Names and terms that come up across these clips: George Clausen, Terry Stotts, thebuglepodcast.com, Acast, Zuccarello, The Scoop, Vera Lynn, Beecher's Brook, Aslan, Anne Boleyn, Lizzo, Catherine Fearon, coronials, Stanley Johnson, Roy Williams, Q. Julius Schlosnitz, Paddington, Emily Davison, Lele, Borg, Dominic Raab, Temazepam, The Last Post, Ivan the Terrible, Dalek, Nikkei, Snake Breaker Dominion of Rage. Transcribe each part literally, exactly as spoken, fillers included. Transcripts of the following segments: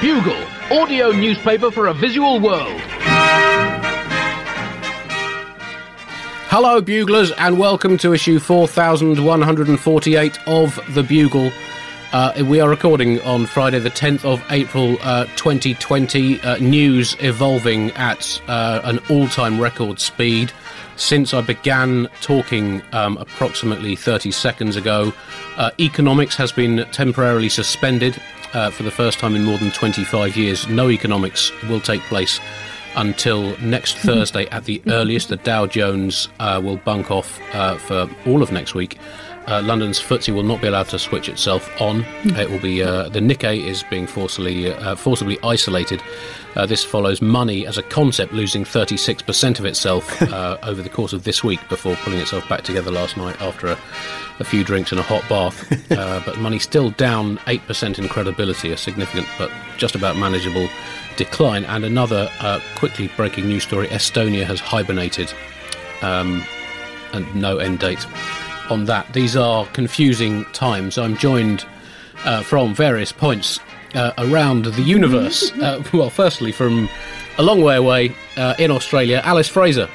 the Bugle, audio newspaper for a visual world. Hello, Buglers, and welcome to issue four thousand one hundred forty-eight of The Bugle. Uh, we are recording on Friday the tenth of April uh, twenty twenty. Uh, news evolving at uh, an all-time record speed. Since I began talking um, approximately thirty seconds ago, uh, economics has been temporarily suspended uh, for the first time in more than twenty-five years. No economics will take place until next Thursday at the earliest. The Dow Jones uh, will bunk off uh, for all of next week. Uh, London's footsie will not be allowed to switch itself on. It will be uh, the Nikkei is being forcibly uh, forcibly isolated. Uh, this follows money as a concept losing thirty-six percent of itself uh, over the course of this week before pulling itself back together last night after a, a few drinks and a hot bath. Uh, but money still down eight percent in credibility, a significant but just about manageable decline. And another uh, quickly breaking news story: Estonia has hibernated, um, and no end date on that. These are confusing times. I'm joined uh, from various points uh, around the universe. Uh, well, firstly, from a long way away uh, in Australia, Alice Fraser.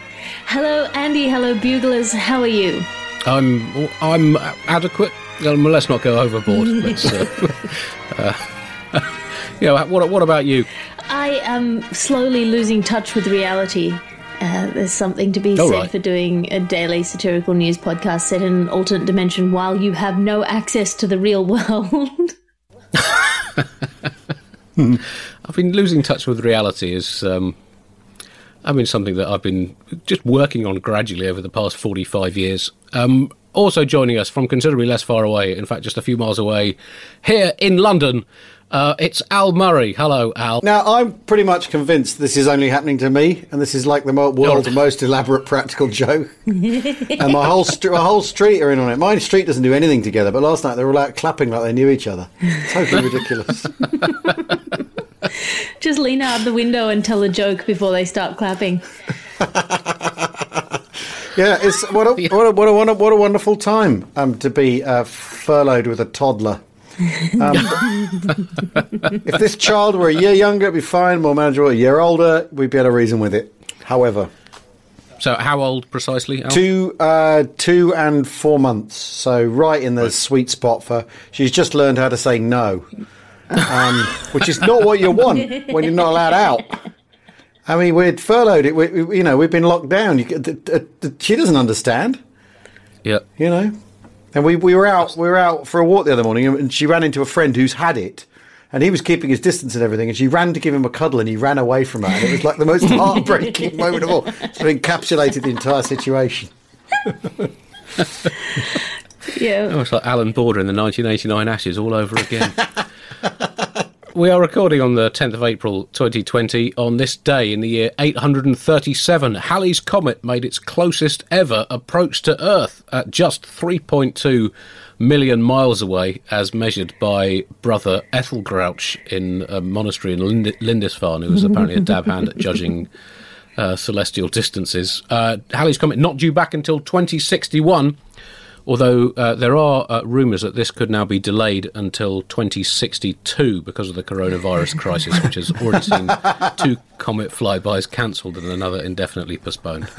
Hello, Andy. Hello, Buglers. How are you? I'm I'm adequate. Um, let's not go overboard. Let's, uh, uh, you know, what, what about you? I am slowly losing touch with reality. Uh, there's something to be All said right. for doing a daily satirical news podcast set in an alternate dimension while you have no access to the real world. I've been losing touch with reality is, um, I mean, something that I've been just working on gradually over the past forty-five years. Um, also joining us from considerably less far away, in fact, just a few miles away, here in London, Uh, it's Al Murray. Hello, Al. Now, I'm pretty much convinced this is only happening to me, and this is like the world's oh. most elaborate practical joke. And my whole, st- my whole street are in on it. My street doesn't do anything together, but last night they were all out clapping like they knew each other. Totally ridiculous. Just lean out the window and tell a joke before they start clapping. Yeah, it's what a, what a, what a, what a, what a wonderful time um, to be uh, furloughed with a toddler. Um, if this child were a year younger, it'd be fine, more manageable. A year older, we'd be able to reason with it. However, so how old precisely? Al? Two, uh, two and four months. So right in the right. sweet spot for she's just learned how to say no, um, which is not what you want when you're not allowed out. I mean, we're furloughed. It, we, we, you know, we've been locked down. You, the, the, the, she doesn't understand. Yeah, you know. And we, we were out we were out for a walk the other morning, and she ran into a friend who's had it, and he was keeping his distance and everything, and she ran to give him a cuddle, and he ran away from her, and it was like the most heartbreaking moment of all. So it encapsulated the entire situation. Yeah, oh, it's like Alan Border in the nineteen eighty-nine Ashes all over again. We are recording on the tenth of April twenty twenty. On this day in the year eight hundred thirty-seven, Halley's Comet made its closest ever approach to Earth at just three point two million miles away, as measured by brother Ethelgrouch in a monastery in Lind- Lindisfarne, who was apparently a dab hand at judging uh, celestial distances. Uh, Halley's Comet not due back until twenty sixty-one. Although uh, there are uh, rumours that this could now be delayed until twenty sixty-two because of the coronavirus crisis, which has already seen two comet flybys cancelled and another indefinitely postponed.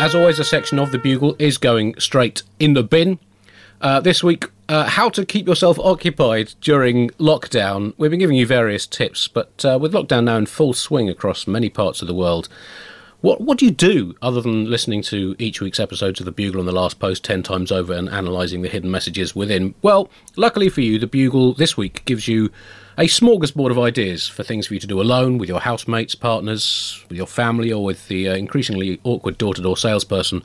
As always, a section of The Bugle is going straight in the bin. Uh, this week, uh, how to keep yourself occupied during lockdown. We've been giving you various tips, but uh, with lockdown now in full swing across many parts of the world, what what do you do other than listening to each week's episodes of The Bugle and The Last Post ten times over and analysing the hidden messages within? Well, luckily for you, The Bugle this week gives you a smorgasbord of ideas for things for you to do alone, with your housemates, partners, with your family, or with the uh, increasingly awkward door-to-door salesperson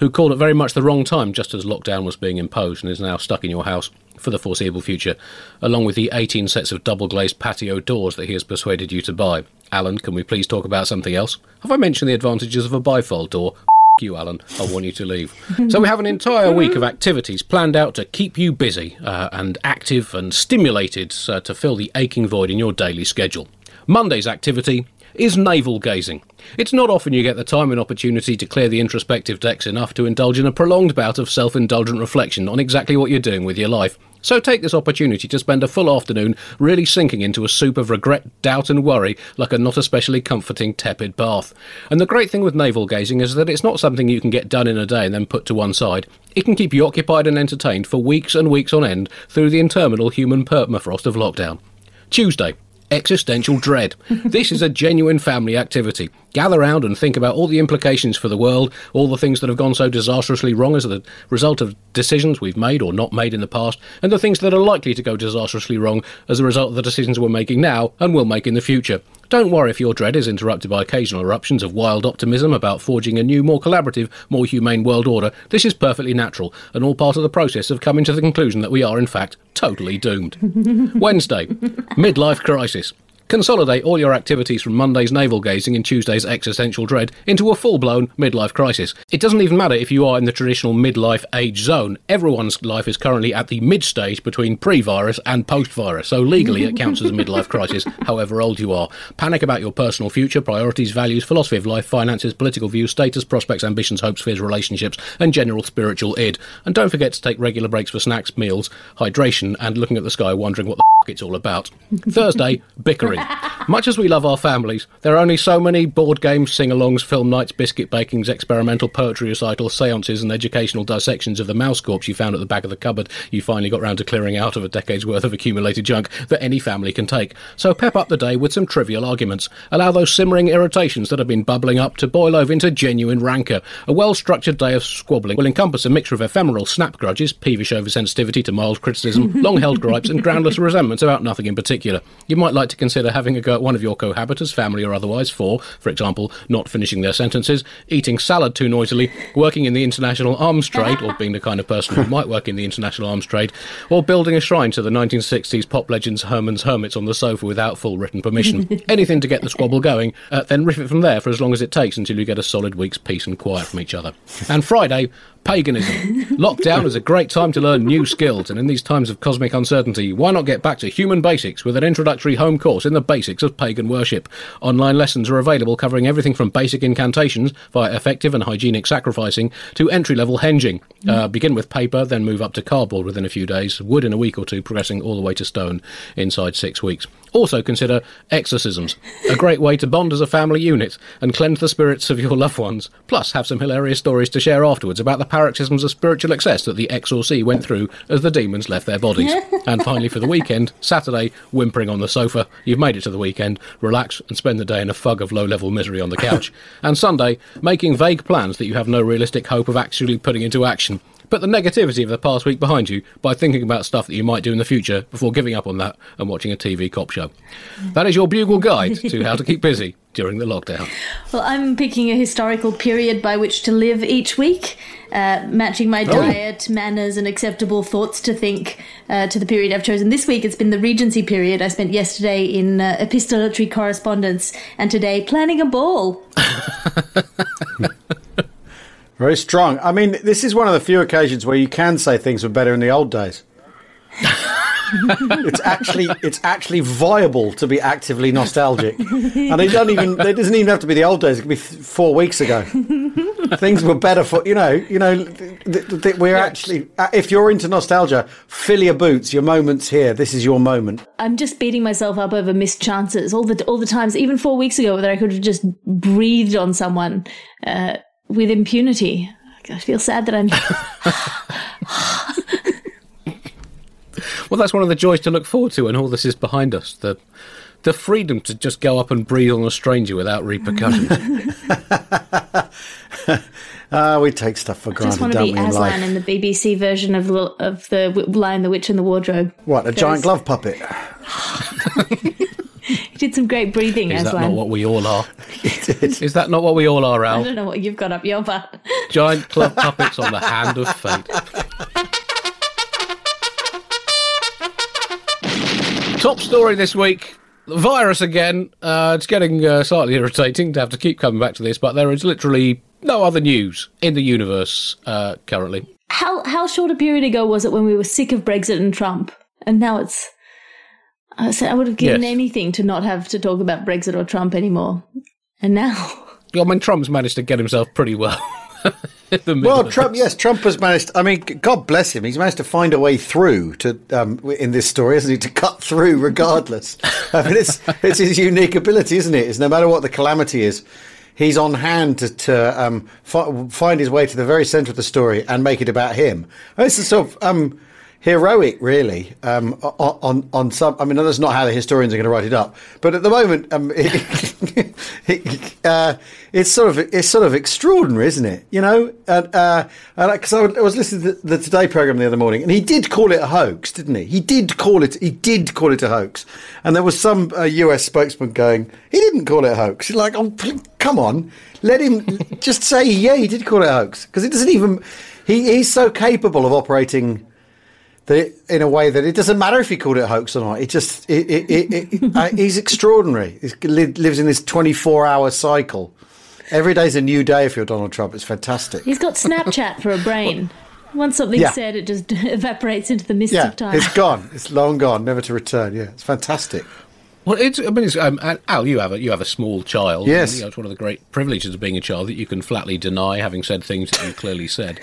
who called at very much the wrong time just as lockdown was being imposed and is now stuck in your house for the foreseeable future, along with the eighteen sets of double-glazed patio doors that he has persuaded you to buy. Alan, can we please talk about something else? Have I mentioned the advantages of a bifold door? F*** you, Alan. I want you to leave. So we have an entire week of activities planned out to keep you busy uh, and active and stimulated uh, to fill the aching void in your daily schedule. Monday's activity is navel gazing. It's not often you get the time and opportunity to clear the introspective decks enough to indulge in a prolonged bout of self-indulgent reflection on exactly what you're doing with your life. So take this opportunity to spend a full afternoon really sinking into a soup of regret, doubt and worry, like a not especially comforting tepid bath. And the great thing with navel gazing is that it's not something you can get done in a day and then put to one side. It can keep you occupied and entertained for weeks and weeks on end through the interminable human permafrost of lockdown. Tuesday. Existential dread. This is a genuine family activity. Gather round and think about all the implications for the world, all the things that have gone so disastrously wrong as a result of decisions we've made or not made in the past, and the things that are likely to go disastrously wrong as a result of the decisions we're making now and will make in the future. Don't worry if your dread is interrupted by occasional eruptions of wild optimism about forging a new, more collaborative, more humane world order. This is perfectly natural, and all part of the process of coming to the conclusion that we are, in fact, totally doomed. Wednesday, midlife crisis. Consolidate all your activities from Monday's navel-gazing and Tuesday's existential dread into a full-blown midlife crisis. It doesn't even matter if you are in the traditional midlife age zone. Everyone's life is currently at the mid-stage between pre-virus and post-virus, so legally it counts as a midlife crisis, however old you are. Panic about your personal future, priorities, values, philosophy of life, finances, political views, status, prospects, ambitions, hopes, fears, relationships, and general spiritual id. And don't forget to take regular breaks for snacks, meals, hydration, and looking at the sky wondering what the f*** it's all about. Thursday, bickering. Much as we love our families, there are only so many board games, sing-alongs, film nights, biscuit bakings, experimental poetry recitals, seances and educational dissections of the mouse corpse you found at the back of the cupboard you finally got round to clearing out of a decade's worth of accumulated junk that any family can take. So pep up the day with some trivial arguments. Allow those simmering irritations that have been bubbling up to boil over into genuine rancour. A well-structured day of squabbling will encompass a mixture of ephemeral snap grudges, peevish oversensitivity to mild criticism, long-held gripes and groundless resentments about nothing in particular. You might like to consider having a go at one of your cohabitors, family or otherwise, for, for example, not finishing their sentences, eating salad too noisily, working in the international arms trade, or being the kind of person who might work in the international arms trade, or building a shrine to the nineteen sixties pop legends Herman's Hermits on the sofa without full written permission. Anything to get the squabble going, uh, then riff it from there for as long as it takes until you get a solid week's peace and quiet from each other. And Friday, paganism. Lockdown is a great time to learn new skills, and in these times of cosmic uncertainty, why not get back to human basics with an introductory home course in the basics of pagan worship? Online lessons are available covering everything from basic incantations via effective and hygienic sacrificing to entry-level henging. Uh, begin with paper, then move up to cardboard within a few days, wood in a week or two, progressing all the way to stone inside six weeks. Also consider exorcisms, a great way to bond as a family unit and cleanse the spirits of your loved ones. Plus, have some hilarious stories to share afterwards about the paroxysms of spiritual excess that the exorcee went through as the demons left their bodies. And finally, for the weekend, Saturday, whimpering on the sofa. You've made it to the weekend. Relax and spend the day in a fog of low-level misery on the couch. And Sunday, making vague plans that you have no realistic hope of actually putting into action. Put the negativity of the past week behind you by thinking about stuff that you might do in the future before giving up on that and watching a T V cop show. That is your bugle guide to how to keep busy during the lockdown. Well, I'm picking a historical period by which to live each week, uh, matching my oh. diet, manners and acceptable thoughts to think uh, to the period I've chosen. This week it's been the Regency period. I spent yesterday in uh, epistolary correspondence and today planning a ball. Very strong. I mean, this is one of the few occasions where you can say things were better in the old days. It's actually it's actually viable to be actively nostalgic. And it, don't even, it doesn't even have to be the old days. It could be th- four weeks ago. Things were better for, you know, you know. Th- th- th- we're yeah. actually, if you're into nostalgia, fill your boots, your moment's here. This is your moment. I'm just beating myself up over missed chances. All the, all the times, even four weeks ago, that I could have just breathed on someone. Uh, With impunity. I feel sad that I'm... Well, that's one of the joys to look forward to when all this is behind us. The the freedom to just go up and breathe on a stranger without repercussions. uh, we take stuff for granted, don't we? I just want to be Aslan in, in the B B C version of, of The Lion, the Witch and the Wardrobe. What, a There's... giant glove puppet? He did some great breathing, Aslan. Is that not what we all are? Is that not what we all are, Al? I don't know what you've got up your butt. Giant club puppets on the hand of fate. Top story this week. The virus again. Uh, it's getting uh, slightly irritating to have to keep coming back to this, but there is literally no other news in the universe uh, currently. How, how short a period ago was it when we were sick of Brexit and Trump? And now it's... I said I would have given yes. anything to not have to talk about Brexit or Trump anymore. And now... I mean, Trump's managed to get himself pretty well. Well, Trump, yes, Trump has managed, I mean, God bless him, he's managed to find a way through to um, in this story, hasn't he, to cut through regardless. I mean, it's it's his unique ability, isn't it? It's no matter what the calamity is, he's on hand to, to um, fi- find his way to the very centre of the story and make it about him. And it's a sort of um, heroic, really, um, on, on on some, I mean, that's not how the historians are going to write it up, but at the moment, um, it, it, uh, it's sort of it's sort of extraordinary, isn't it? You know, and because uh, I, I was listening to the, the Today programme the other morning, and he did call it a hoax, didn't he? He did call it. He did call it a hoax, and there was some uh, U S spokesman going, "He didn't call it a hoax." He's like, "Oh, come on, let him just say, yeah, he did call it a hoax," because it doesn't even. He, he's so capable of operating that it, in a way that it doesn't matter if he called it a hoax or not. It just it, it, it, it, uh, he's extraordinary. He lives in this twenty-four hour cycle. Every day's a new day if you're Donald Trump. It's fantastic. He's got Snapchat for a brain. Once something's yeah. said, it just evaporates into the mist yeah, of time. It's gone. It's long gone, never to return. Yeah, it's fantastic. Well, it's, I mean, it's, um, Al, you have a you have a small child. Yes, and, you know, it's one of the great privileges of being a child that you can flatly deny having said things that you clearly said.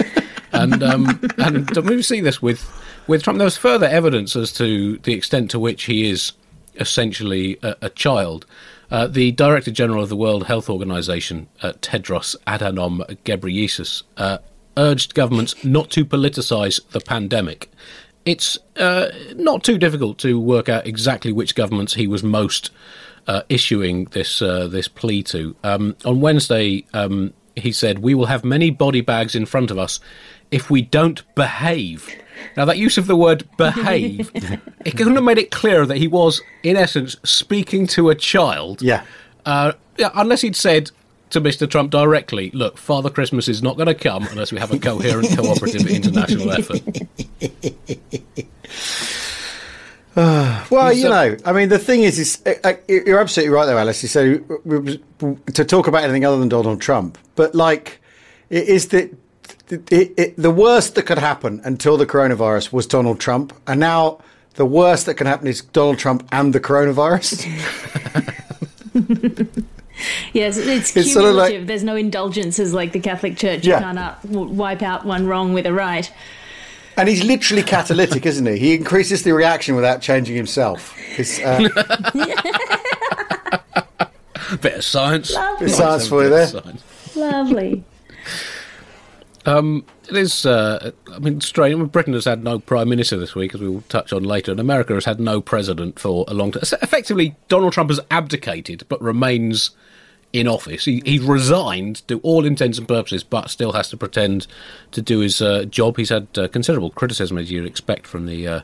And um, and we've seen this with with Trump. There was further evidence as to the extent to which he is essentially a, a child. Uh, the Director General of the World Health Organization, uh, Tedros Adhanom Ghebreyesus, uh, urged governments not to politicize the pandemic. It's uh, not too difficult to work out exactly which governments he was most uh, issuing this uh, this plea to. Um, on Wednesday, um, he said, "We will have many body bags in front of us if we don't behave." Now, that use of the word behave, it couldn't have made it clearer that he was, in essence, speaking to a child. Yeah. Uh, unless he'd said to Mister Trump directly, "Look, Father Christmas is not going to come unless we have a coherent, cooperative international effort." Uh, well, you know, I mean, the thing is, is uh, you're absolutely right, though, Alice. You said to talk about anything other than Donald Trump. But, like, it is that... It, it, the worst that could happen until the coronavirus was Donald Trump, and now the worst that can happen is Donald Trump and the coronavirus. Yes, it's cumulative. It's sort of like, there's no indulgences like the Catholic Church. You yeah. can't out, wipe out one wrong with a right. And he's literally catalytic, isn't he? He increases the reaction without changing himself. It's, uh... Bit of science. Lovely. Bit of science for you there. Science. Lovely. Um, it is, uh, I mean, strange. Britain has had no Prime Minister this week, as we will touch on later, and America has had no president for a long time. So effectively, Donald Trump has abdicated but remains in office. He, he resigned to all intents and purposes, but still has to pretend to do his uh, job. He's had uh, considerable criticism, as you'd expect, from the uh,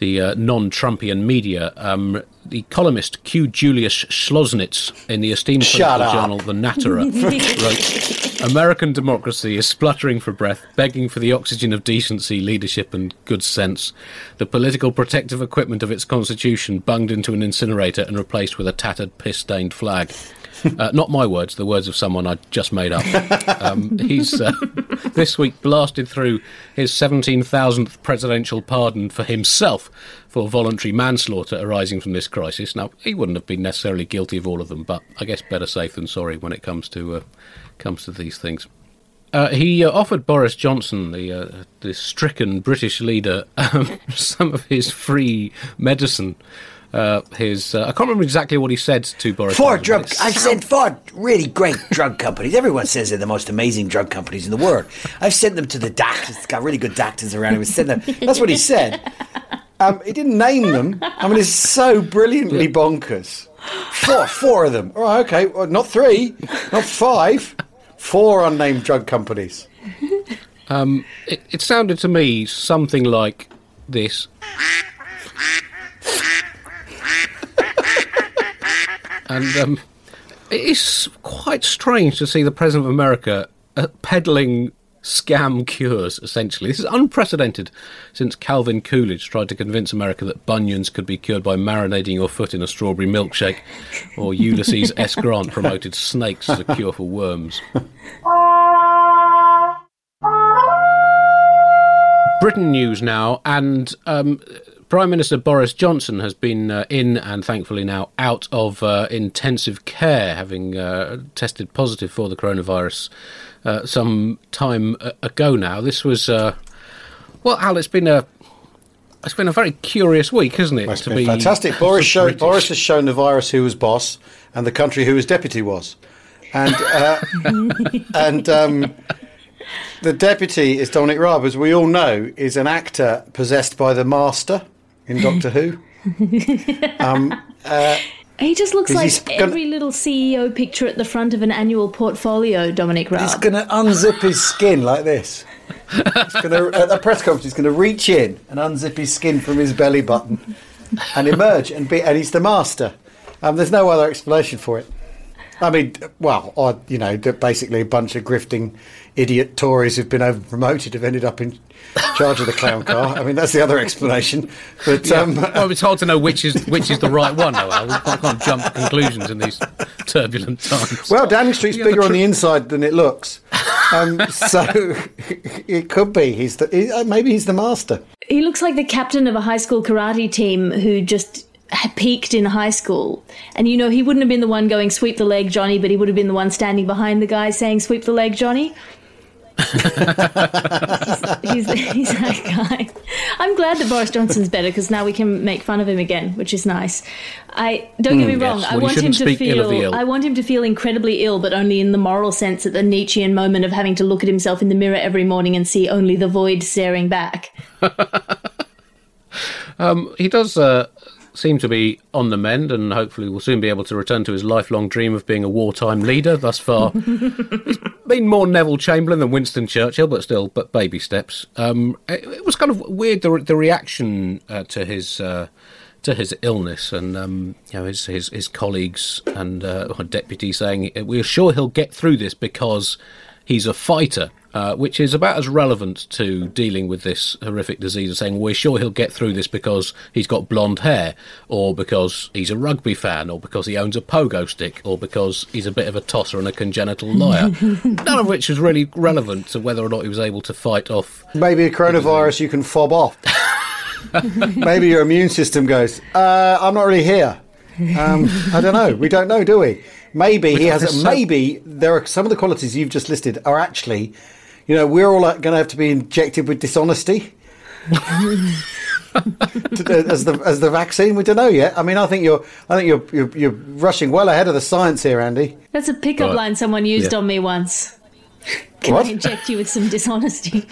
the uh, non-Trumpian media. Um, the columnist Q. Julius Schlosnitz in the esteemed political journal The Natterer wrote... American democracy is spluttering for breath, begging for the oxygen of decency, leadership and good sense. The political protective equipment of its constitution bunged into an incinerator and replaced with a tattered, piss-stained flag. Uh, not my words, the words of someone I just made up. Um, he's uh, this week blasted through his seventeen thousandth presidential pardon for himself for voluntary manslaughter arising from this crisis. Now, he wouldn't have been necessarily guilty of all of them, but I guess better safe than sorry when it comes to... Uh, comes to these things. Uh, he uh, offered Boris Johnson, the, uh, the stricken British leader, um, some of his free medicine. Uh, his uh, I can't remember exactly what he said to Boris Johnson. Four drug... I've said four really great drug companies. Everyone says they're the most amazing drug companies in the world. I've sent them to the doctors. It's got really good doctors around. He was sending them. That's what he said. Um, he didn't name them. I mean, it's so brilliantly bonkers. Four, four of them. All right, okay. Well, not three, not five. Four unnamed drug companies. Um, it, it sounded to me something like this. And um, it is quite strange to see the President of America uh, peddling scam cures, essentially. This is unprecedented since Calvin Coolidge tried to convince America that bunions could be cured by marinating your foot in a strawberry milkshake, or Ulysses S. Grant promoted snakes as a cure for worms. Britain news now, and um, Prime Minister Boris Johnson has been uh, in and thankfully now out of uh, intensive care, having uh, tested positive for the coronavirus uh, some time ago now. This was, uh, well, Al, it's been a it's been a very curious week, hasn't it? Well, it's to been be fantastic. Boris, show, Boris has shown the virus who was boss and the country who his deputy was, and uh, and. Um, The deputy is Dominic Raab, as we all know, is an actor possessed by the master in Doctor Who. Um, uh, he just looks like every gonna, little C E O picture at the front of an annual portfolio, Dominic Raab. He's going to unzip his skin like this. He's gonna, at the press conference, he's going to reach in and unzip his skin from his belly button and emerge, and, be, and he's the master. Um, there's no other explanation for it. I mean, well, or, you know, basically a bunch of grifting idiot Tories who've been over-promoted have ended up in charge of the clown car. I mean, that's the other explanation. But yeah. um, well, it's hard to know which is which is the right one, though, Al. We can't jump to conclusions in these turbulent times. Well, Downing Street's bigger tr- on the inside than it looks. Um, so it could be. He's the, he, maybe he's the master. He looks like the captain of a high school karate team who just... peaked in high school, and you know he wouldn't have been the one going sweep the leg Johnny, but he would have been the one standing behind the guy saying sweep the leg Johnny. he's, he's, he's that guy. I'm glad that Boris Johnson's better because now we can make fun of him again, which is nice. I don't get me mm, wrong. Yes. Well, I want him to feel. I want him to feel incredibly ill, but only in the moral sense at the Nietzschean moment of having to look at himself in the mirror every morning and see only the void staring back. um, he does. Uh... Seem to be on the mend and hopefully will soon be able to return to his lifelong dream of being a wartime leader. Thus far, he's been more Neville Chamberlain than Winston Churchill, but still, but baby steps. Um, it, it was kind of weird, the, the reaction uh, to his uh, to his illness and um, you know, his, his, his colleagues and uh, deputy saying, we're sure he'll get through this because he's a fighter, uh, which is about as relevant to dealing with this horrific disease as saying, we're sure he'll get through this because he's got blonde hair, or because he's a rugby fan, or because he owns a pogo stick, or because he's a bit of a tosser and a congenital liar. None of which is really relevant to whether or not he was able to fight off. Maybe a coronavirus you can fob off. Maybe your immune system goes, uh, I'm not really here. Um, I don't know. We don't know, do we? Maybe he has. A, maybe there are some of the qualities you've just listed are actually, you know, we're all going to have to be injected with dishonesty to, as the as the vaccine. We don't know yet. I mean, I think you're, I think you're, you're, you're rushing well ahead of the science here, Andy. That's a pickup right. line someone used yeah. on me once. Can what? I inject you with some dishonesty?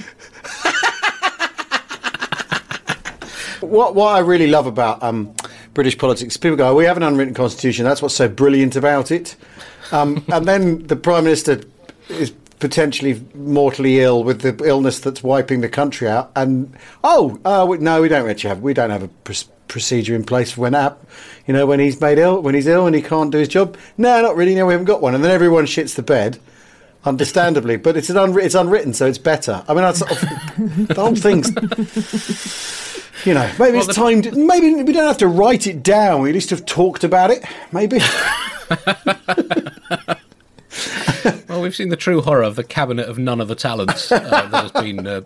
What what I really love about um, British politics, people go, we have an unwritten constitution, that's what's so brilliant about it. Um, and then the Prime Minister is potentially mortally ill with the illness that's wiping the country out. And, oh, uh, we, no, we don't actually have, we don't have a pr- procedure in place for when, app, you know, when he's made ill, when he's ill and he can't do his job. No, not really, no, we haven't got one. And then everyone shits the bed. Understandably, but it's an unri- it's unwritten, so it's better. I mean, that's sort of, the whole thing's, you know, maybe well, it's the- time to, maybe we don't have to write it down. We at least have talked about it, maybe. Well, we've seen the true horror of the cabinet of none of the talents uh, that has been uh,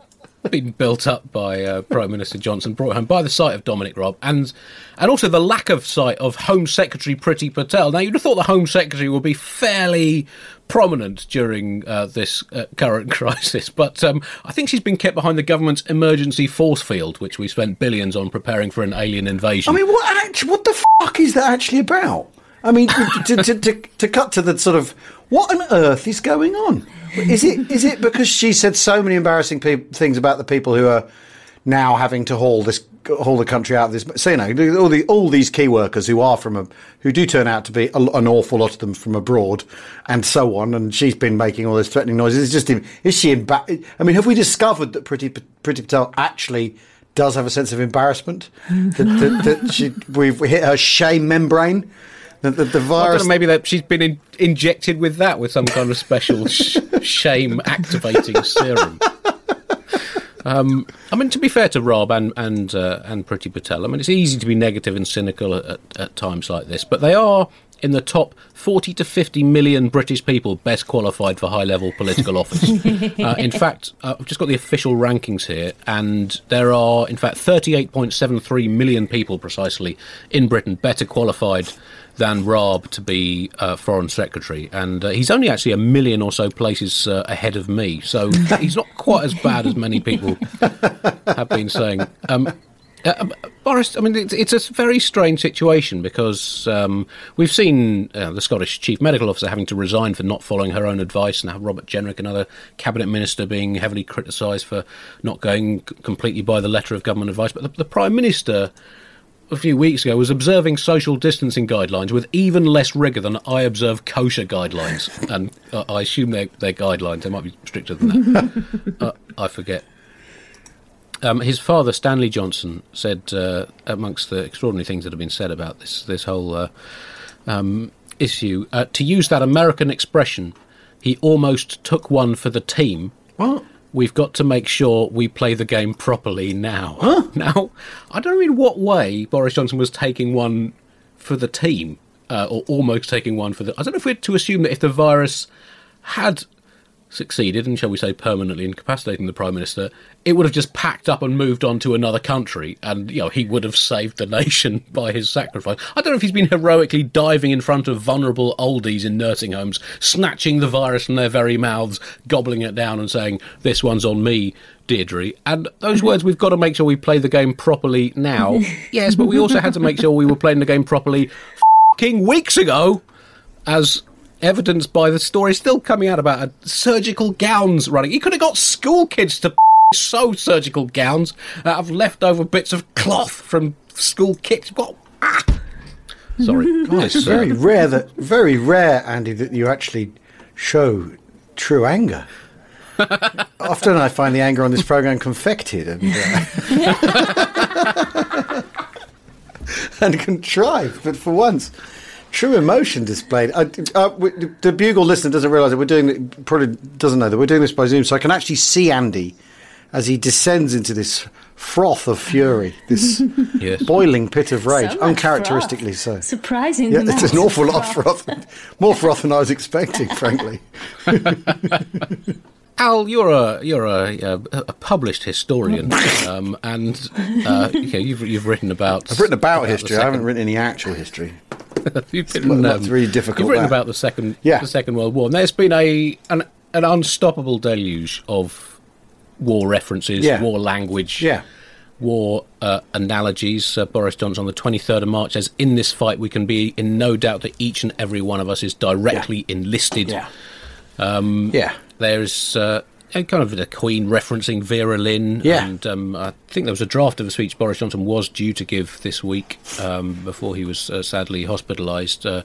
been built up by uh, Prime Minister Johnson, brought home by the sight of Dominic Raab, and and also the lack of sight of Home Secretary Priti Patel. Now, you'd have thought the Home Secretary would be fairly prominent during uh, this uh, current crisis, but um, I think she's been kept behind the government's emergency force field, which we spent billions on preparing for an alien invasion. I mean, what act- what the fuck is that actually about? I mean, to, to, to, to cut to the sort of, what on earth is going on? Is it is it because she said so many embarrassing pe- things about the people who are now having to haul this haul the country out of this? So, you know, all the all these key workers who are from a, who do turn out to be a, an awful lot of them from abroad, and so on. And she's been making all those threatening noises. It's just is she? Emba- I mean, have we discovered that Priti Priti Patel actually does have a sense of embarrassment? That, that, that she, we've hit her shame membrane. The, the, the virus. I don't know, maybe that she's been in, injected with that, with some kind of special sh- shame-activating serum. Um, I mean, to be fair to Rob and and uh, and Priti Patel, I mean, it's easy to be negative and cynical at, at times like this, but they are in the top forty to fifty million British people best qualified for high-level political office. Uh, in fact, uh, I've just got the official rankings here, and there are, in fact, thirty-eight point seven three million people precisely in Britain better qualified than Raab to be uh, Foreign Secretary. And uh, he's only actually a million or so places uh, ahead of me, so he's not quite as bad as many people have been saying. Um, Uh, Boris, I mean, it's, it's a very strange situation because um, we've seen uh, the Scottish Chief Medical Officer having to resign for not following her own advice, and Robert Jenrick, another Cabinet Minister, being heavily criticised for not going completely by the letter of government advice. But the, the Prime Minister a few weeks ago was observing social distancing guidelines with even less rigour than I observe kosher guidelines. And uh, I assume they're, they're guidelines. They might be stricter than that. uh, I forget. Um, his father, Stanley Johnson, said, uh, amongst the extraordinary things that have been said about this this whole uh, um, issue, uh, to use that American expression, he almost took one for the team. What? We've got to make sure we play the game properly now. Huh? Now, I don't know in what way Boris Johnson was taking one for the team, uh, or almost taking one for the... I don't know if we're to assume that if the virus had... succeeded and, shall we say, permanently incapacitating the Prime Minister, it would have just packed up and moved on to another country, and, you know, he would have saved the nation by his sacrifice. I don't know if he's been heroically diving in front of vulnerable oldies in nursing homes, snatching the virus from their very mouths, gobbling it down and saying, "This one's on me, Deirdre." And those words, "We've got to make sure we play the game properly now." Yes, but we also had to make sure we were playing the game properly f***ing weeks ago, as... evidenced by the story still coming out about a surgical gowns running. He could have got school kids to sew surgical gowns out of leftover bits of cloth from school kits. What? Ah! Sorry. Oh, it's very uh, rare that, very rare, Andy, that you actually show true anger. Often I find the anger on this programme confected and, uh, and contrived, but for once... true emotion displayed. Uh, uh, we, the Bugle listener doesn't realise that we're doing it, probably doesn't know that we're doing this by Zoom, so I can actually see Andy as he descends into this froth of fury, this yes. boiling pit of rage, so uncharacteristically froth. so. Surprising. Yeah, it's an awful lot of froth. More froth than I was expecting, frankly. Al, you're a you're a, a, a published historian, um, and uh, okay, you've you've written about. I've written about, about history. I haven't written any actual history. You've been, um, that's really difficult. You've written that. about the second, yeah. the Second World War. And there's been a an, an unstoppable deluge of war references, yeah. war language, yeah. war uh, analogies. Uh, Boris Johnson on the twenty-third of March says, "In this fight, we can be in no doubt that each and every one of us is directly yeah. enlisted." Yeah. Um, yeah. There's uh, kind of the Queen referencing Vera Lynn. Yeah. And um, I think there was a draft of a speech Boris Johnson was due to give this week um, before he was uh, sadly hospitalised, uh,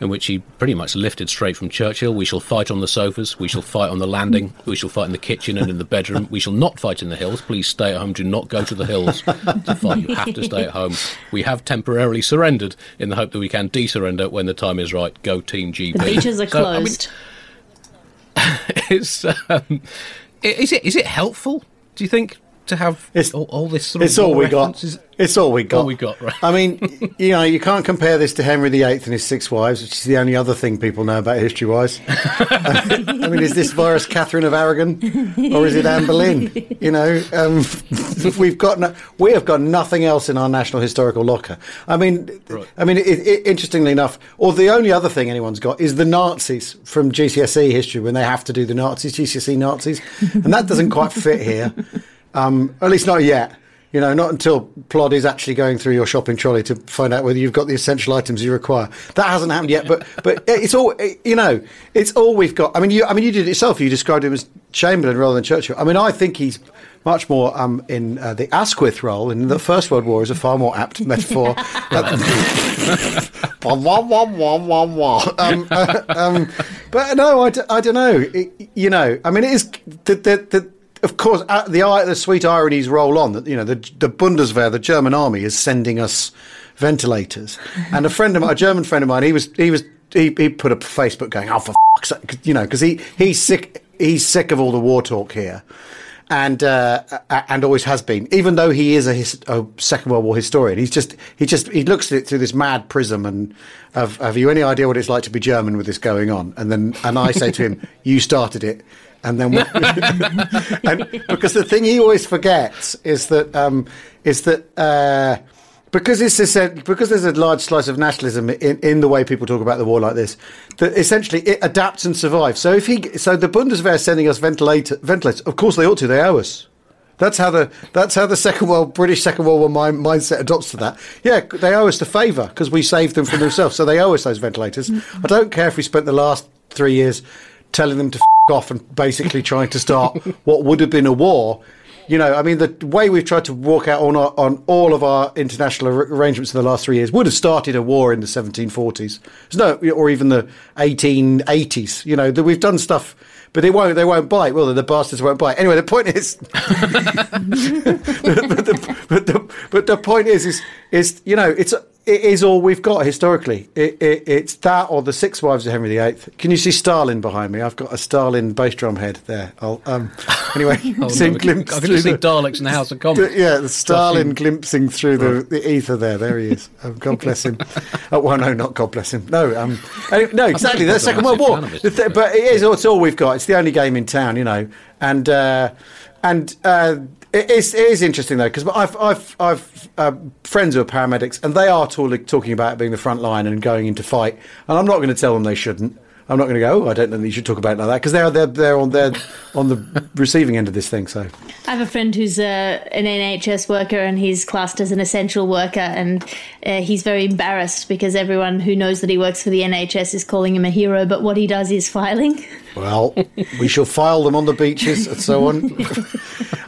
in which he pretty much lifted straight from Churchill. "We shall fight on the sofas. We shall fight on the landing. We shall fight in the kitchen and in the bedroom. We shall not fight in the hills. Please stay at home. Do not go to the hills to fight. You have to stay at home. We have temporarily surrendered in the hope that we can de-surrender when the time is right. Go Team G P." The beaches are so, closed. I mean, it's, um, is it is it helpful? Do you think to have it's, all, all this? Sort of it's all we references? got. It's all we got. All we got. Right. I mean, you know, you can't compare this to Henry the Eighth and his six wives, which is the only other thing people know about history-wise. I mean, is this virus Catherine of Aragon or is it Anne Boleyn? You know, um, we've got no, we have got nothing else in our national historical locker. I mean, right. I mean, it, it, interestingly enough, or the only other thing anyone's got is the Nazis from G C S E history when they have to do the Nazis, G C S E Nazis, and that doesn't quite fit here, um, at least not yet. You know, not until Plod is actually going through your shopping trolley to find out whether you've got the essential items you require. That hasn't happened yet, but but it's all, you know, it's all we've got. I mean, you I mean, you did it yourself. You described him as Chamberlain rather than Churchill. I mean, I think he's much more um, in uh, the Asquith role in the First World War is a far more apt metaphor. um, uh, um, but no, I, d- I don't know. It, you know, I mean, it is the the. the Of course, the the sweet ironies roll on. That you know, the the Bundeswehr, the German army, is sending us ventilators. And a friend of mine, a German friend of mine, he was he was he, he put up Facebook going, "Oh, for fuck's sake," you know, because he he's sick he's sick of all the war talk here. and uh, and always has been, even though he is a, his, a Second World War historian. He's just he just he looks at it through this mad prism and of, have you any idea what it's like to be German with this going on? And then and I say to him, you started it. And then, we, and because the thing he always forgets is that um, is that uh, because it's because there's a large slice of nationalism in, in the way people talk about the war like this, that essentially it adapts and survives. So if he, so the Bundeswehr sending us ventilator, ventilators, of course they ought to. They owe us. That's how the that's how the Second World British Second World War mind, mindset adopts to that. Yeah, they owe us the favour because we saved them from themselves. So they owe us those ventilators. I don't care if we spent the last three years telling them to. F- off and basically trying to start what would have been a war. You know, I mean, the way we've tried to walk out on our, on all of our international ar- arrangements in the last three years would have started a war in the seventeen forties. So no, or even the eighteen eighties. You know, that we've done stuff, but they won't. They won't bite. Well, the bastards won't bite. Anyway, the point is, the, but, the, but, the, but the point is, is, is you know, it's. It is all we've got historically. It, it, it's that or the Six Wives of Henry the eighth. Can you see Stalin behind me? I've got a Stalin bass drum head there. I'll, um, anyway, oh, no, glimpse I can see the, Daleks in the House of Commons. Th- yeah, the Stalin Justin. glimpsing through the, the ether there. There he is. Um, God bless him. Oh, well, no, not God bless him. No, um, no, exactly. The Second World War. It, the, but it is. Yeah. It's all we've got. It's the only game in town, you know. And uh, and. Uh, It is, it is interesting, though, because I've, I've, I've uh, friends who are paramedics, and they are t- talking about being the front line and going into fight, and I'm not going to tell them they shouldn't. I'm not going to go, oh, I don't know that you should talk about it like that, because they're, they're, they're, on, they're on the receiving end of this thing. So I have a friend who's uh, an N H S worker, and he's classed as an essential worker, and uh, he's very embarrassed because everyone who knows that he works for the N H S is calling him a hero, but what he does is filing. Well, we shall file them on the beaches and so on.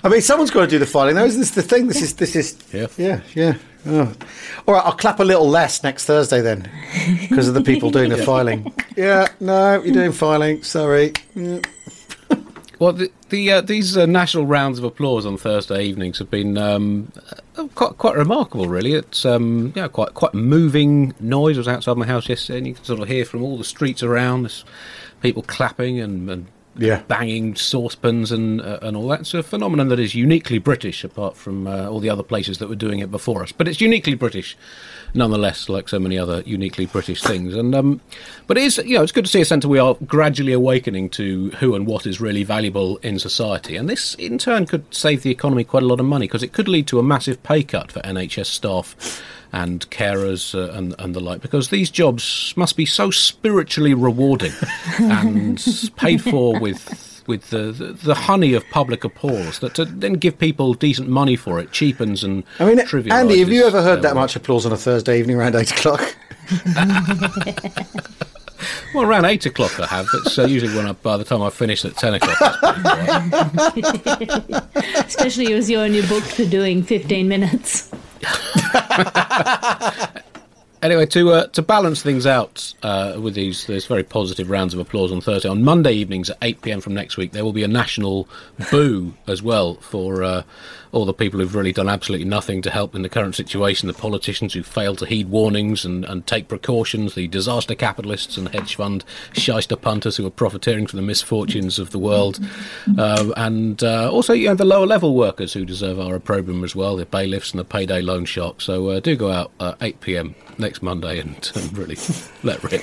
I mean, someone's got to do the filing, though. Isn't this the thing? This is, this is, yeah, yeah, yeah. Oh. All right, I'll clap a little less next Thursday then, because of the people doing the filing. Yeah, no, you're doing filing. Sorry. Yeah. Well, the, the uh, these uh, national rounds of applause on Thursday evenings have been um, quite quite remarkable, really. It's um, yeah, quite quite moving noise. I was outside my house yesterday, and you can sort of hear from all the streets around. There's people clapping and. and Yeah, banging saucepans and uh, and all that. It's a phenomenon that is uniquely British, apart from uh, all the other places that were doing it before us. But it's uniquely British, nonetheless, like so many other uniquely British things. And um, but it is, you know, it's good to see a sense that we are gradually awakening to who and what is really valuable in society. And this, in turn, could save the economy quite a lot of money because it could lead to a massive pay cut for N H S staff. And carers uh, and, and the like, because these jobs must be so spiritually rewarding and paid for with with the, the the honey of public applause that to then give people decent money for it cheapens and I mean, trivializes. Andy, have you ever heard that work. much applause on a Thursday evening around eight o'clock? Well, around eight o'clock I have. It's uh, usually when I, by the time I finish at ten o'clock. Especially as you're only booked for doing fifteen minutes. Anyway, to uh, to balance things out uh, with these these very positive rounds of applause on Thursday, on Monday evenings at eight p.m. from next week, there will be a national boo as well for uh, all the people who've really done absolutely nothing to help in the current situation, the politicians who fail to heed warnings and, and take precautions, the disaster capitalists and hedge fund shyster punters who are profiteering from the misfortunes of the world, uh, and uh, also you know, the lower level workers who deserve our opprobrium as well, the bailiffs and the payday loan sharks. So uh, do go out at eight p.m. next Monday and um, really let rip.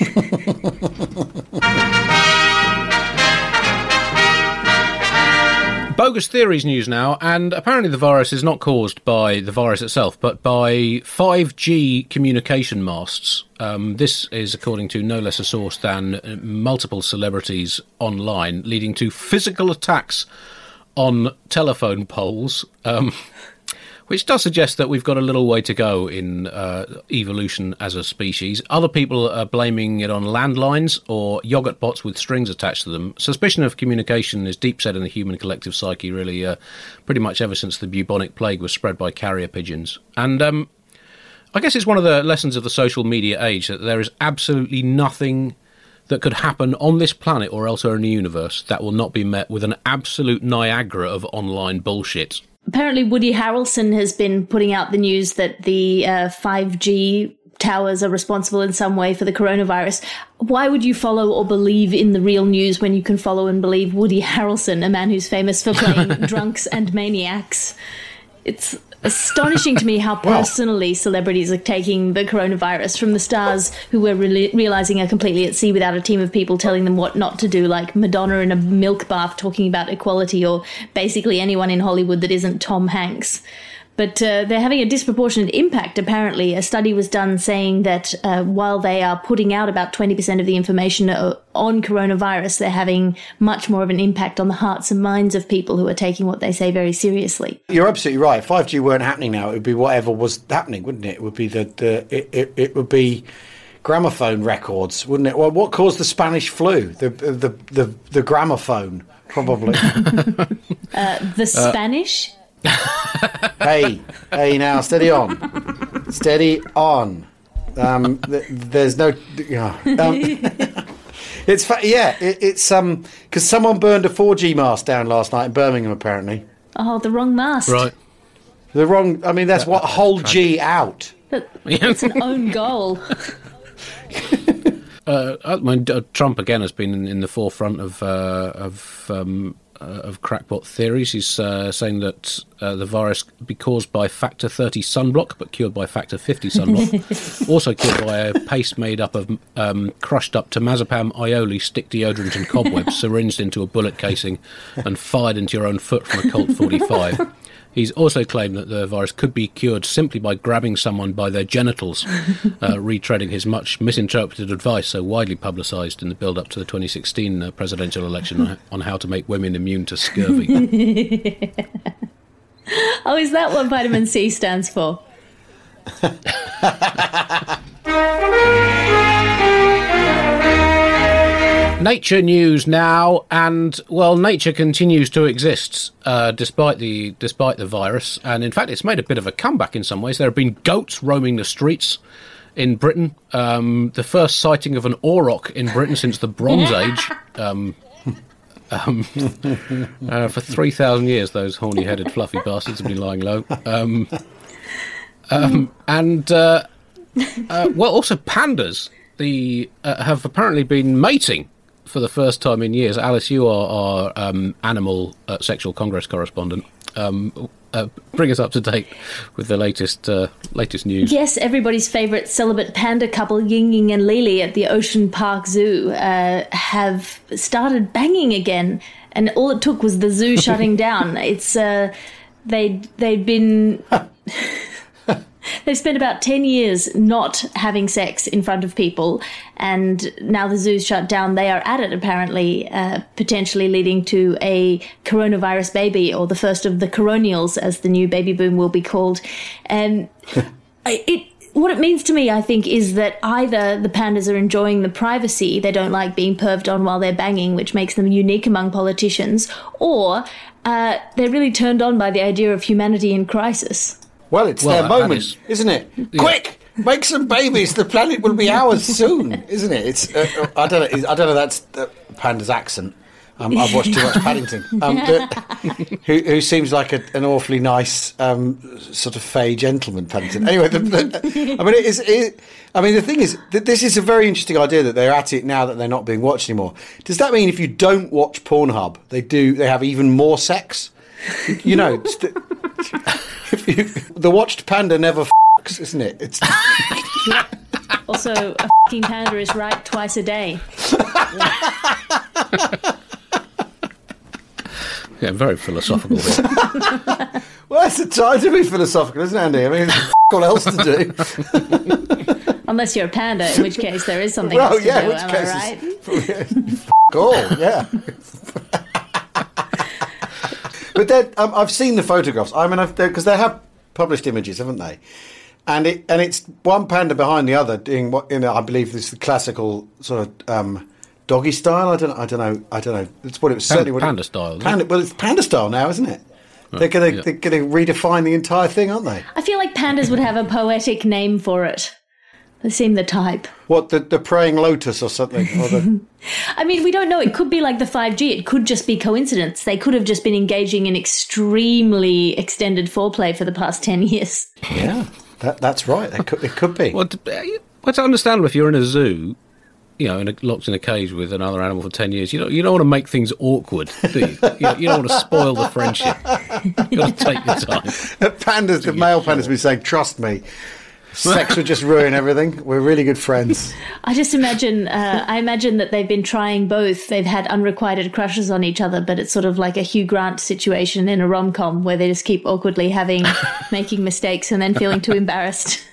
Bogus theories news now, and apparently the virus is not caused by the virus itself, but by five G communication masts. Um, this is according to no less a source than multiple celebrities online, leading to physical attacks on telephone poles. Um, Which does suggest that we've got a little way to go in uh, evolution as a species. Other people are blaming it on landlines or yogurt pots with strings attached to them. Suspicion of communication is deep set in the human collective psyche, really, uh, pretty much ever since the bubonic plague was spread by carrier pigeons. And um, I guess it's one of the lessons of the social media age that there is absolutely nothing that could happen on this planet or elsewhere in the universe that will not be met with an absolute Niagara of online bullshit. Apparently Woody Harrelson has been putting out the news that the uh, five G towers are responsible in some way for the coronavirus. Why would you follow or believe in the real news when you can follow and believe Woody Harrelson, a man who's famous for playing drunks and maniacs? It's astonishing to me how personally wow. celebrities are taking the coronavirus, from the stars who we're re- realizing are completely at sea without a team of people telling them what not to do, like Madonna in a milk bath talking about equality, or basically anyone in Hollywood that isn't Tom Hanks. But uh, they're having a disproportionate impact, apparently. A study was done saying that uh, while they are putting out about twenty percent of the information on coronavirus, they're having much more of an impact on the hearts and minds of people who are taking what they say very seriously. You're absolutely right. If five G weren't happening now, it would be whatever was happening, wouldn't it? It would be the, the it, it, it would be gramophone records, wouldn't it? Well, what caused the Spanish flu? The the the, the gramophone, probably. uh, the Spanish. Uh. hey hey now steady on steady on um th- there's no yeah um, it's fa- yeah it, it's um because someone burned a four G mast down last night in Birmingham, apparently. Oh, the wrong mast, right? The wrong, I mean, that's that, what that, whole tragic. G out that, it's an own goal. uh I mean, Trump again has been in, in the forefront of uh of um of crackpot theories. He's uh, saying that uh, the virus could be caused by factor thirty sunblock, but cured by factor fifty sunblock. Also cured by a paste made up of um, crushed up temazepam, aioli, stick deodorant and cobwebs, syringed into a bullet casing and fired into your own foot from a Colt forty-five. He's also claimed that the virus could be cured simply by grabbing someone by their genitals, uh, retreading his much misinterpreted advice so widely publicised in the build-up to the twenty sixteen uh, presidential election on, on how to make women immune to scurvy. Oh, is that what vitamin C stands for? Nature news now, and well, nature continues to exist uh, despite the despite the virus, and in fact, it's made a bit of a comeback in some ways. There have been goats roaming the streets in Britain. Um, the first sighting of an auroch in Britain since the Bronze Age. Um, um, uh, for three thousand years, those horny-headed, fluffy bastards have been lying low, um, um, and uh, uh, well, also pandas the uh, have apparently been mating for the first time in years. Alice, you are our um, animal uh, sexual congress correspondent. Um, uh, bring us up to date with the latest uh, latest news. Yes, everybody's favourite celibate panda couple, Yingying and Lele, at the Ocean Park Zoo uh, have started banging again, and all it took was the zoo shutting down. It's uh, they they'd been. They've spent about ten years not having sex in front of people, and now the zoo's shut down. They are at it, apparently, uh, potentially leading to a coronavirus baby, or the first of the coronials, as the new baby boom will be called. And it, what it means to me, I think, is that either the pandas are enjoying the privacy, they don't like being perved on while they're banging, which makes them unique among politicians, or uh, they're really turned on by the idea of humanity in crisis. Well, it's well, their moment, is, isn't it? Yeah. Quick, make some babies. The planet will be ours soon, isn't it? It's uh, I don't know. I don't know. That's uh, panda's accent. Um, I've watched too much Paddington. Um, but, who, who seems like a, an awfully nice um, sort of fey gentleman, Paddington. Anyway, the, the, I mean, it is. It, I mean, the thing is, that this is a very interesting idea that they're at it now that they're not being watched anymore. Does that mean if you don't watch Pornhub, they do? They have even more sex? You know. If you, the watched panda never fucks, isn't it? It's also, a fucking panda is right twice a day. Yeah, very philosophical. Well, it's a time to be philosophical, isn't it, Andy? I mean, there's all else to do. Unless you're a panda, in which case there is something well, else to yeah, do, which am case I right? Is, fuck all, yeah. But then um, I've seen the photographs. I mean, I've, because they have published images, haven't they? And it and it's one panda behind the other doing what, you know, I believe this is the classical sort of um, doggy style. I don't I don't know I don't know. It's what it was, certainly panda, what it, style, panda, well, it's panda style now, isn't it? Right. They're going yeah. they're going to redefine the entire thing, aren't they? I feel like pandas would have a poetic name for it. They seem the type. What, the, the praying lotus or something? Or the... I mean, we don't know. It could be like the five G. It could just be coincidence. They could have just been engaging in extremely extended foreplay for the past ten years. Yeah. That, that's right. It could, it could be. Well, it's understandable if you're in a zoo, you know, in a, locked in a cage with another animal for ten years. You don't, you don't want to make things awkward, do you? You, you don't want to spoil the friendship. You've got to take your time. The pandas, the male pandas, have been saying, "Trust me, sex would just ruin everything. We're really good friends." I just imagine, uh, I imagine that they've been trying both. They've had unrequited crushes on each other, but it's sort of like a Hugh Grant situation in a rom-com where they just keep awkwardly having, making mistakes and then feeling too embarrassed.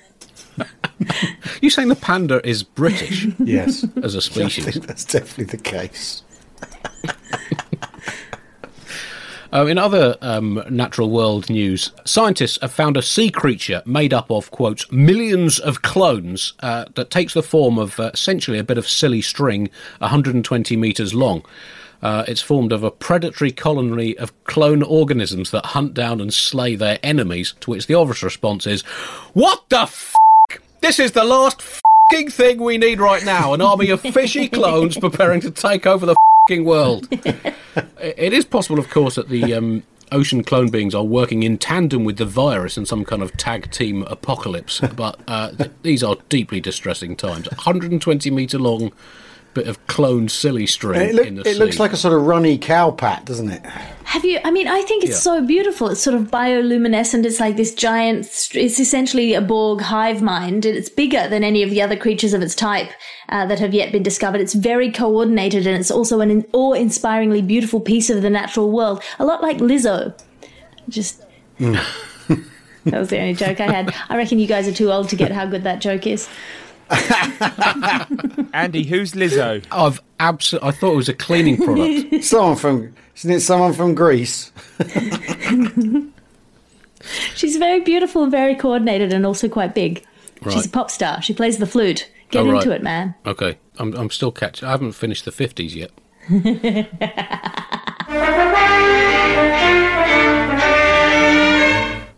You're saying the panda is British? Yes. As a species. I think that's definitely the case. Uh, in other um, natural world news, scientists have found a sea creature made up of, quote, millions of clones uh, that takes the form of uh, essentially a bit of silly string one hundred twenty metres long. Uh, it's formed of a predatory colony of clone organisms that hunt down and slay their enemies, to which the obvious response is, "What the f***? This is the last f***ing thing we need right now, an army of fishy clones preparing to take over the f***ing world." It is possible, of course, that the um, ocean clone beings are working in tandem with the virus in some kind of tag team apocalypse, but uh, th- these are deeply distressing times. one hundred twenty metre long bit of cloned silly string it look, in the sea. It looks like a sort of runny cow pat, doesn't it? Have you, I mean, I think it's yeah. so beautiful. It's sort of bioluminescent. It's like this giant, it's essentially a Borg hive mind. It's bigger than any of the other creatures of its type uh, that have yet been discovered. It's very coordinated, and it's also an awe-inspiringly beautiful piece of the natural world. A lot like Lizzo. Just, mm. That was the only joke I had. I reckon you guys are too old to get how good that joke is. Andy, who's Lizzo? I've absolutely. I thought it was a cleaning product. Someone from, isn't it? Someone from Greece. She's very beautiful, very coordinated, and also quite big. Right. She's a pop star. She plays the flute. Get oh, right. into it, man. Okay, I'm. I'm still catching. I haven't finished the fifties yet.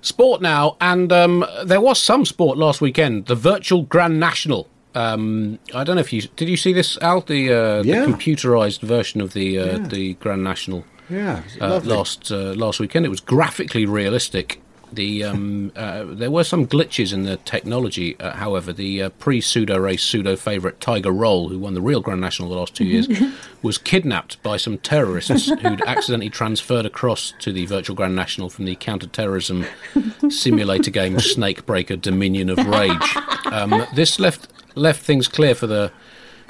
Sport now, and um, there was some sport last weekend. The virtual Grand National. Um, I don't know if you did. You see this, Al? The, uh, yeah. the computerized version of the uh, yeah. the Grand National. Yeah, uh, last uh, last weekend, it was graphically realistic. The um, uh, there were some glitches in the technology. Uh, however, the uh, pre-pseudo race pseudo favourite Tiger Roll, who won the real Grand National the last two years, was kidnapped by some terrorists who'd accidentally transferred across to the virtual Grand National from the counter-terrorism simulator game Snake Breaker Dominion of Rage. Um, this left left things clear for the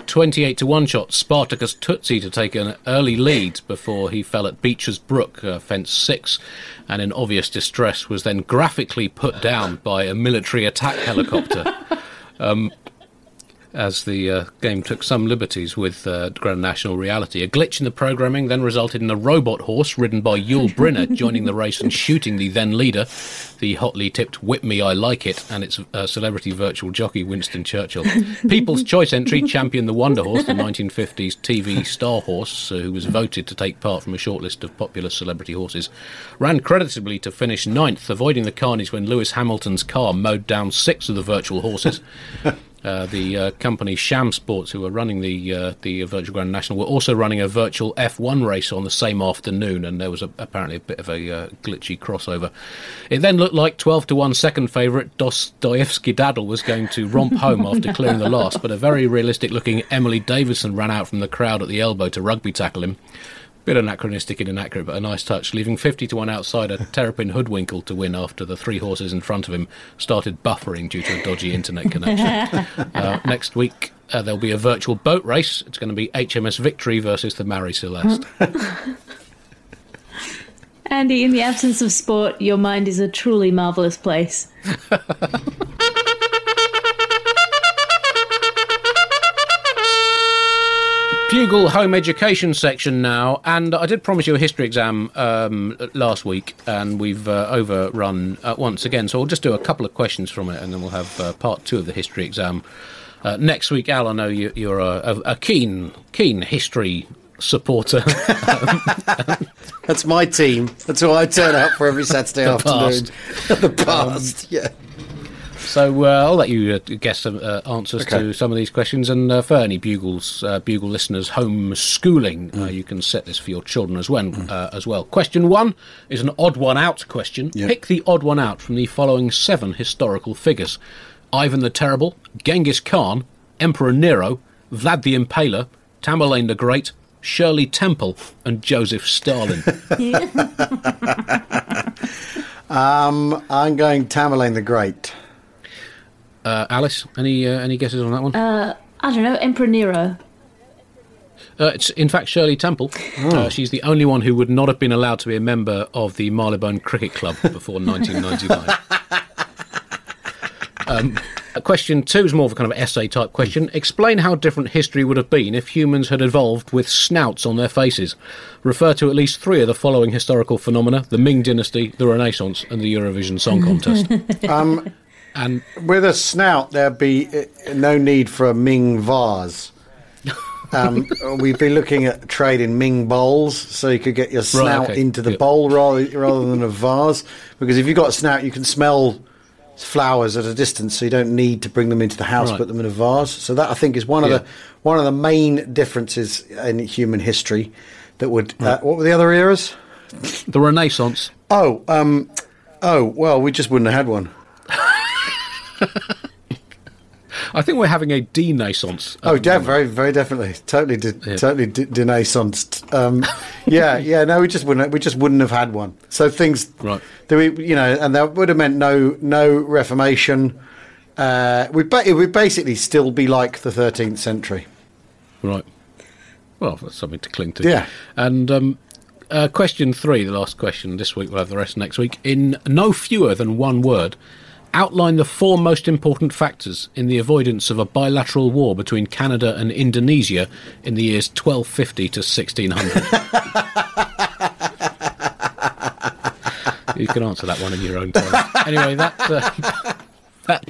twenty-eight to one shot Spartacus Tootsie to take an early lead before he fell at Beecher's Brook, uh, fence six, and in obvious distress was then graphically put down by a military attack helicopter, um, as the uh, game took some liberties with uh, Grand National reality. A glitch in the programming then resulted in a robot horse ridden by Yul Brynner joining the race and shooting the then leader, the hotly tipped "Whip Me, I Like It," and its uh, celebrity virtual jockey Winston Churchill. People's Choice entry championed the Wonder Horse, the nineteen fifties T V star horse, uh, who was voted to take part from a shortlist of popular celebrity horses. Ran creditably to finish ninth, avoiding the carnage when Lewis Hamilton's car mowed down six of the virtual horses. Uh, the uh, company Sham Sports, who were running the uh, the virtual Grand National, were also running a virtual F one race on the same afternoon, and there was a, apparently a bit of a uh, glitchy crossover. It then looked like twelve to one second favourite Dostoevsky Daddle was going to romp home after clearing the last, but a very realistic-looking Emily Davison ran out from the crowd at the elbow to rugby tackle him. Bit anachronistic and inaccurate, but a nice touch, leaving fifty to one outsider Terrapin Hoodwinkle to win after the three horses in front of him started buffering due to a dodgy internet connection. uh, next week uh, there'll be a virtual boat race. It's going to be H M S Victory versus the Marie Celeste. Andy, in the absence of sport, your mind is a truly marvellous place. Bugle home education section now, and I did promise you a history exam um, last week, and we've uh, overrun uh, once again, so I'll just do a couple of questions from it, and then we'll have uh, part two of the history exam uh, next week. Al, I know you, you're a, a keen, keen history supporter. That's my team. That's who I turn up for every Saturday the afternoon. Past. The past, um, yeah. So uh, I'll let you uh, guess some uh, answers okay. to some of these questions. And uh, for any Bugles, uh, Bugle listeners, homeschooling, mm. uh, you can set this for your children as, when, mm. uh, as well. Question one is an odd one out question. Yep. Pick the odd one out from the following seven historical figures: Ivan the Terrible, Genghis Khan, Emperor Nero, Vlad the Impaler, Tamerlane the Great, Shirley Temple, and Joseph Stalin. um, I'm going Tamerlane the Great. Uh, Alice, any uh, any guesses on that one? Uh, I don't know, Emperor Nero. Uh, it's in fact Shirley Temple. Oh. Uh, she's the only one who would not have been allowed to be a member of the Marylebone Cricket Club before nineteen ninety-nine. Um, question two is more of a kind of essay-type question. Explain how different history would have been if humans had evolved with snouts on their faces. Refer to at least three of the following historical phenomena: the Ming Dynasty, the Renaissance, and the Eurovision Song Contest. Um, and with a snout, there'd be no need for a Ming vase. Um, we'd be looking at trading Ming bowls, so you could get your snout right, okay. into the yeah. bowl rather, rather than a vase. Because if you've got a snout, you can smell flowers at a distance, so you don't need to bring them into the house, right. put them in a vase. So that, I think, is one yeah. of the one of the main differences in human history that would right. uh, what were the other eras? The Renaissance. Oh, um oh well, we just wouldn't have had one. I think we're having a denaissance. Oh, yeah, very, very definitely, totally, de- yeah. totally de- denaissanced. Um, yeah, yeah. No, we just wouldn't. We just wouldn't have had one. So things, right? That we, you know, and that would have meant no, no Reformation. Uh, we, ba- it would basically still be like the thirteenth century, right? Well, that's something to cling to. Yeah, and. Um, Uh, question three, the last question this week, we'll have the rest next week. In no fewer than one word, outline the four most important factors in the avoidance of a bilateral war between Canada and Indonesia in the years twelve fifty to sixteen hundred. You can answer that one in your own time. Anyway, that, uh, that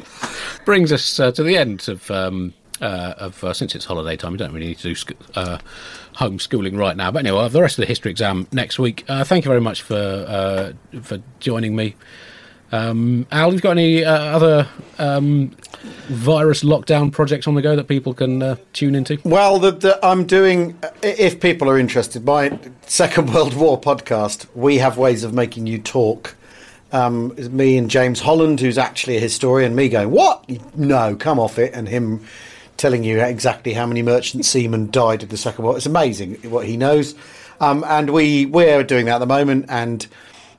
brings us uh, to the end of... Um, Uh, of uh, since it's holiday time, we don't really need to do sc- uh, homeschooling right now. But anyway, I'll have the rest of the history exam next week. Uh, thank you very much for uh, for joining me. Um, Al, you've got any uh, other um, virus lockdown projects on the go that people can uh, tune into? Well, the, the, I'm doing, if people are interested, my Second World War podcast, We Have Ways of Making You Talk. Um, it's me and James Holland, who's actually a historian, me going, what? No, come off it, and him telling you exactly how many merchant seamen died in the Second World War. It's amazing what he knows. Um, and we, we're doing that at the moment, and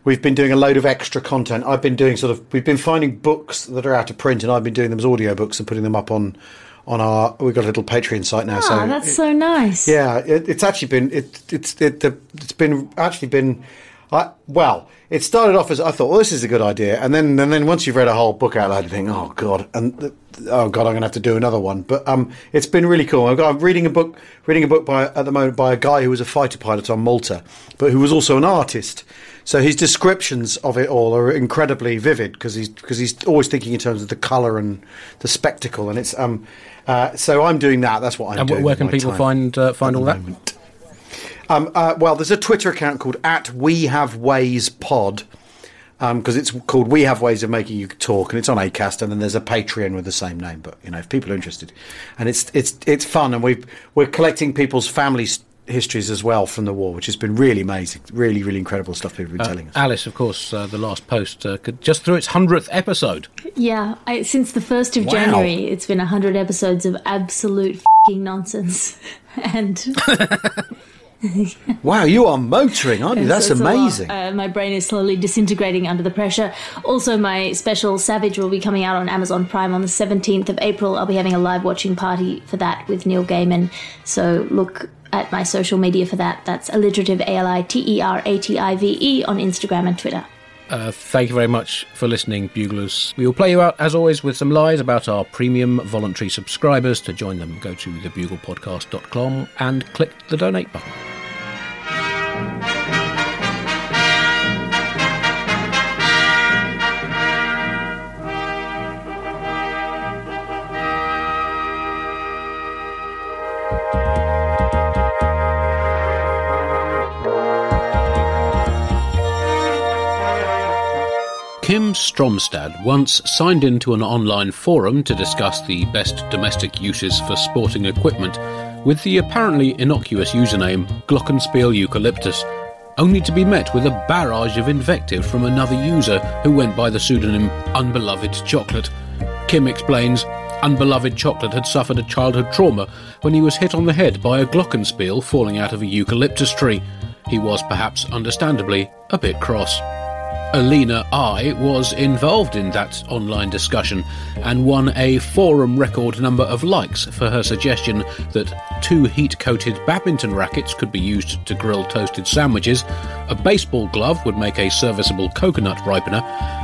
we've been doing a load of extra content. I've been doing sort of... We've been finding books that are out of print, and I've been doing them as audiobooks and putting them up on, on our... We've got a little Patreon site now. Oh, so that's it, so nice. Yeah, it, it's actually been... It, it's it, the, It's been actually been... I, well, it started off as I thought, well, this is a good idea, and then and then once you've read a whole book out loud, you think, oh god, and oh god, I'm going to have to do another one. But um, it's been really cool. I've got, I'm reading a book, reading a book by at the moment by a guy who was a fighter pilot on Malta, but who was also an artist. So his descriptions of it all are incredibly vivid because he's because he's always thinking in terms of the colour and the spectacle, and it's um, uh, so I'm doing that. That's what I'm and doing. And where can people find uh, find all that? Moment. Um, uh, well, there's a Twitter account called at We Have Ways Pod, because um, it's called We Have Ways of Making You Talk, and it's on Acast, and then there's a Patreon with the same name. But you know, if people are interested, and it's it's it's fun, and we've we're collecting people's family st- histories as well from the war, which has been really amazing, really really incredible stuff people have been uh, telling us. Alice, of course, uh, The Last Post uh, could, just through its hundredth episode. Yeah, I, since the first of wow. January, it's been a hundred episodes of absolute f***ing nonsense, and. Wow, you are motoring, aren't you? That's amazing. Uh, my brain is slowly disintegrating under the pressure. Also, my special Savage will be coming out on Amazon Prime on the seventeenth of April. I'll be having a live watching party for that with Neil Gaiman. So look at my social media for that. That's alliterative, A L I T E R A T I V E on Instagram and Twitter. Uh, thank you very much for listening, Buglers. We will play you out, as always, with some lies about our premium voluntary subscribers. To join them, go to the bugle podcast dot com and click the donate button. Tim Stromstad once signed into an online forum to discuss the best domestic uses for sporting equipment with the apparently innocuous username Glockenspiel Eucalyptus, only to be met with a barrage of invective from another user who went by the pseudonym Unbeloved Chocolate. Kim explains Unbeloved Chocolate had suffered a childhood trauma when he was hit on the head by a glockenspiel falling out of a eucalyptus tree. He was perhaps understandably a bit cross. Alina I was involved in that online discussion and won a forum record number of likes for her suggestion that two heat-coated badminton rackets could be used to grill toasted sandwiches, a baseball glove would make a serviceable coconut ripener,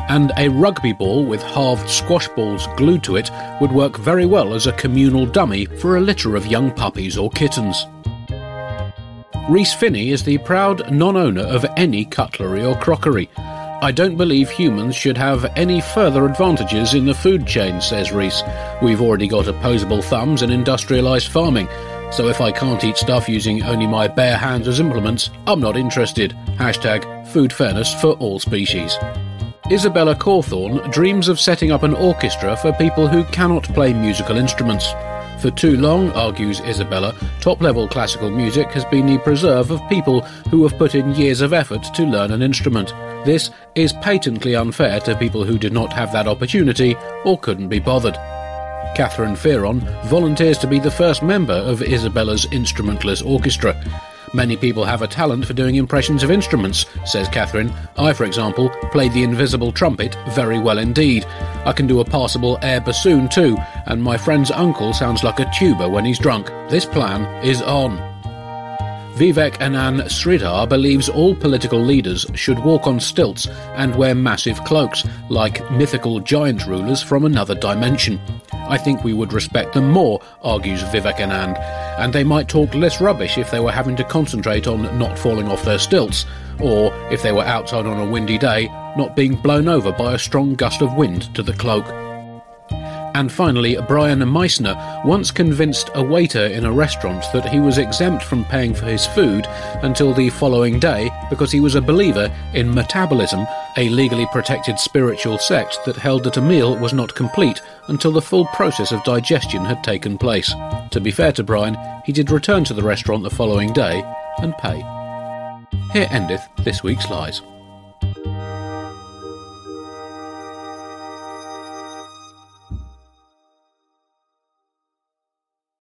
and a rugby ball with halved squash balls glued to it would work very well as a communal dummy for a litter of young puppies or kittens. Rhys Finney is the proud non-owner of any cutlery or crockery. I don't believe humans should have any further advantages in the food chain, says Rhys. We've already got opposable thumbs and industrialised farming, so if I can't eat stuff using only my bare hands as implements, I'm not interested. Hashtag food fairness for all species. Isabella Cawthorne dreams of setting up an orchestra for people who cannot play musical instruments. For too long, argues Isabella, top-level classical music has been the preserve of people who have put in years of effort to learn an instrument. This is patently unfair to people who did not have that opportunity or couldn't be bothered. Catherine Fearon volunteers to be the first member of Isabella's instrumentless orchestra. Many people have a talent for doing impressions of instruments, says Catherine. I, for example, played the invisible trumpet very well indeed. I can do a passable air bassoon too, and my friend's uncle sounds like a tuba when he's drunk. This plan is on. Vivek Anand Sridhar believes all political leaders should walk on stilts and wear massive cloaks, like mythical giant rulers from another dimension. I think we would respect them more, argues Vivek Anand, and they might talk less rubbish if they were having to concentrate on not falling off their stilts, or if they were outside on a windy day, not being blown over by a strong gust of wind to the cloak. And finally, Brian Meissner once convinced a waiter in a restaurant that he was exempt from paying for his food until the following day because he was a believer in metabolism, a legally protected spiritual sect that held that a meal was not complete until the full process of digestion had taken place. To be fair to Brian, he did return to the restaurant the following day and pay. Here endeth this week's Lies.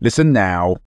Listen now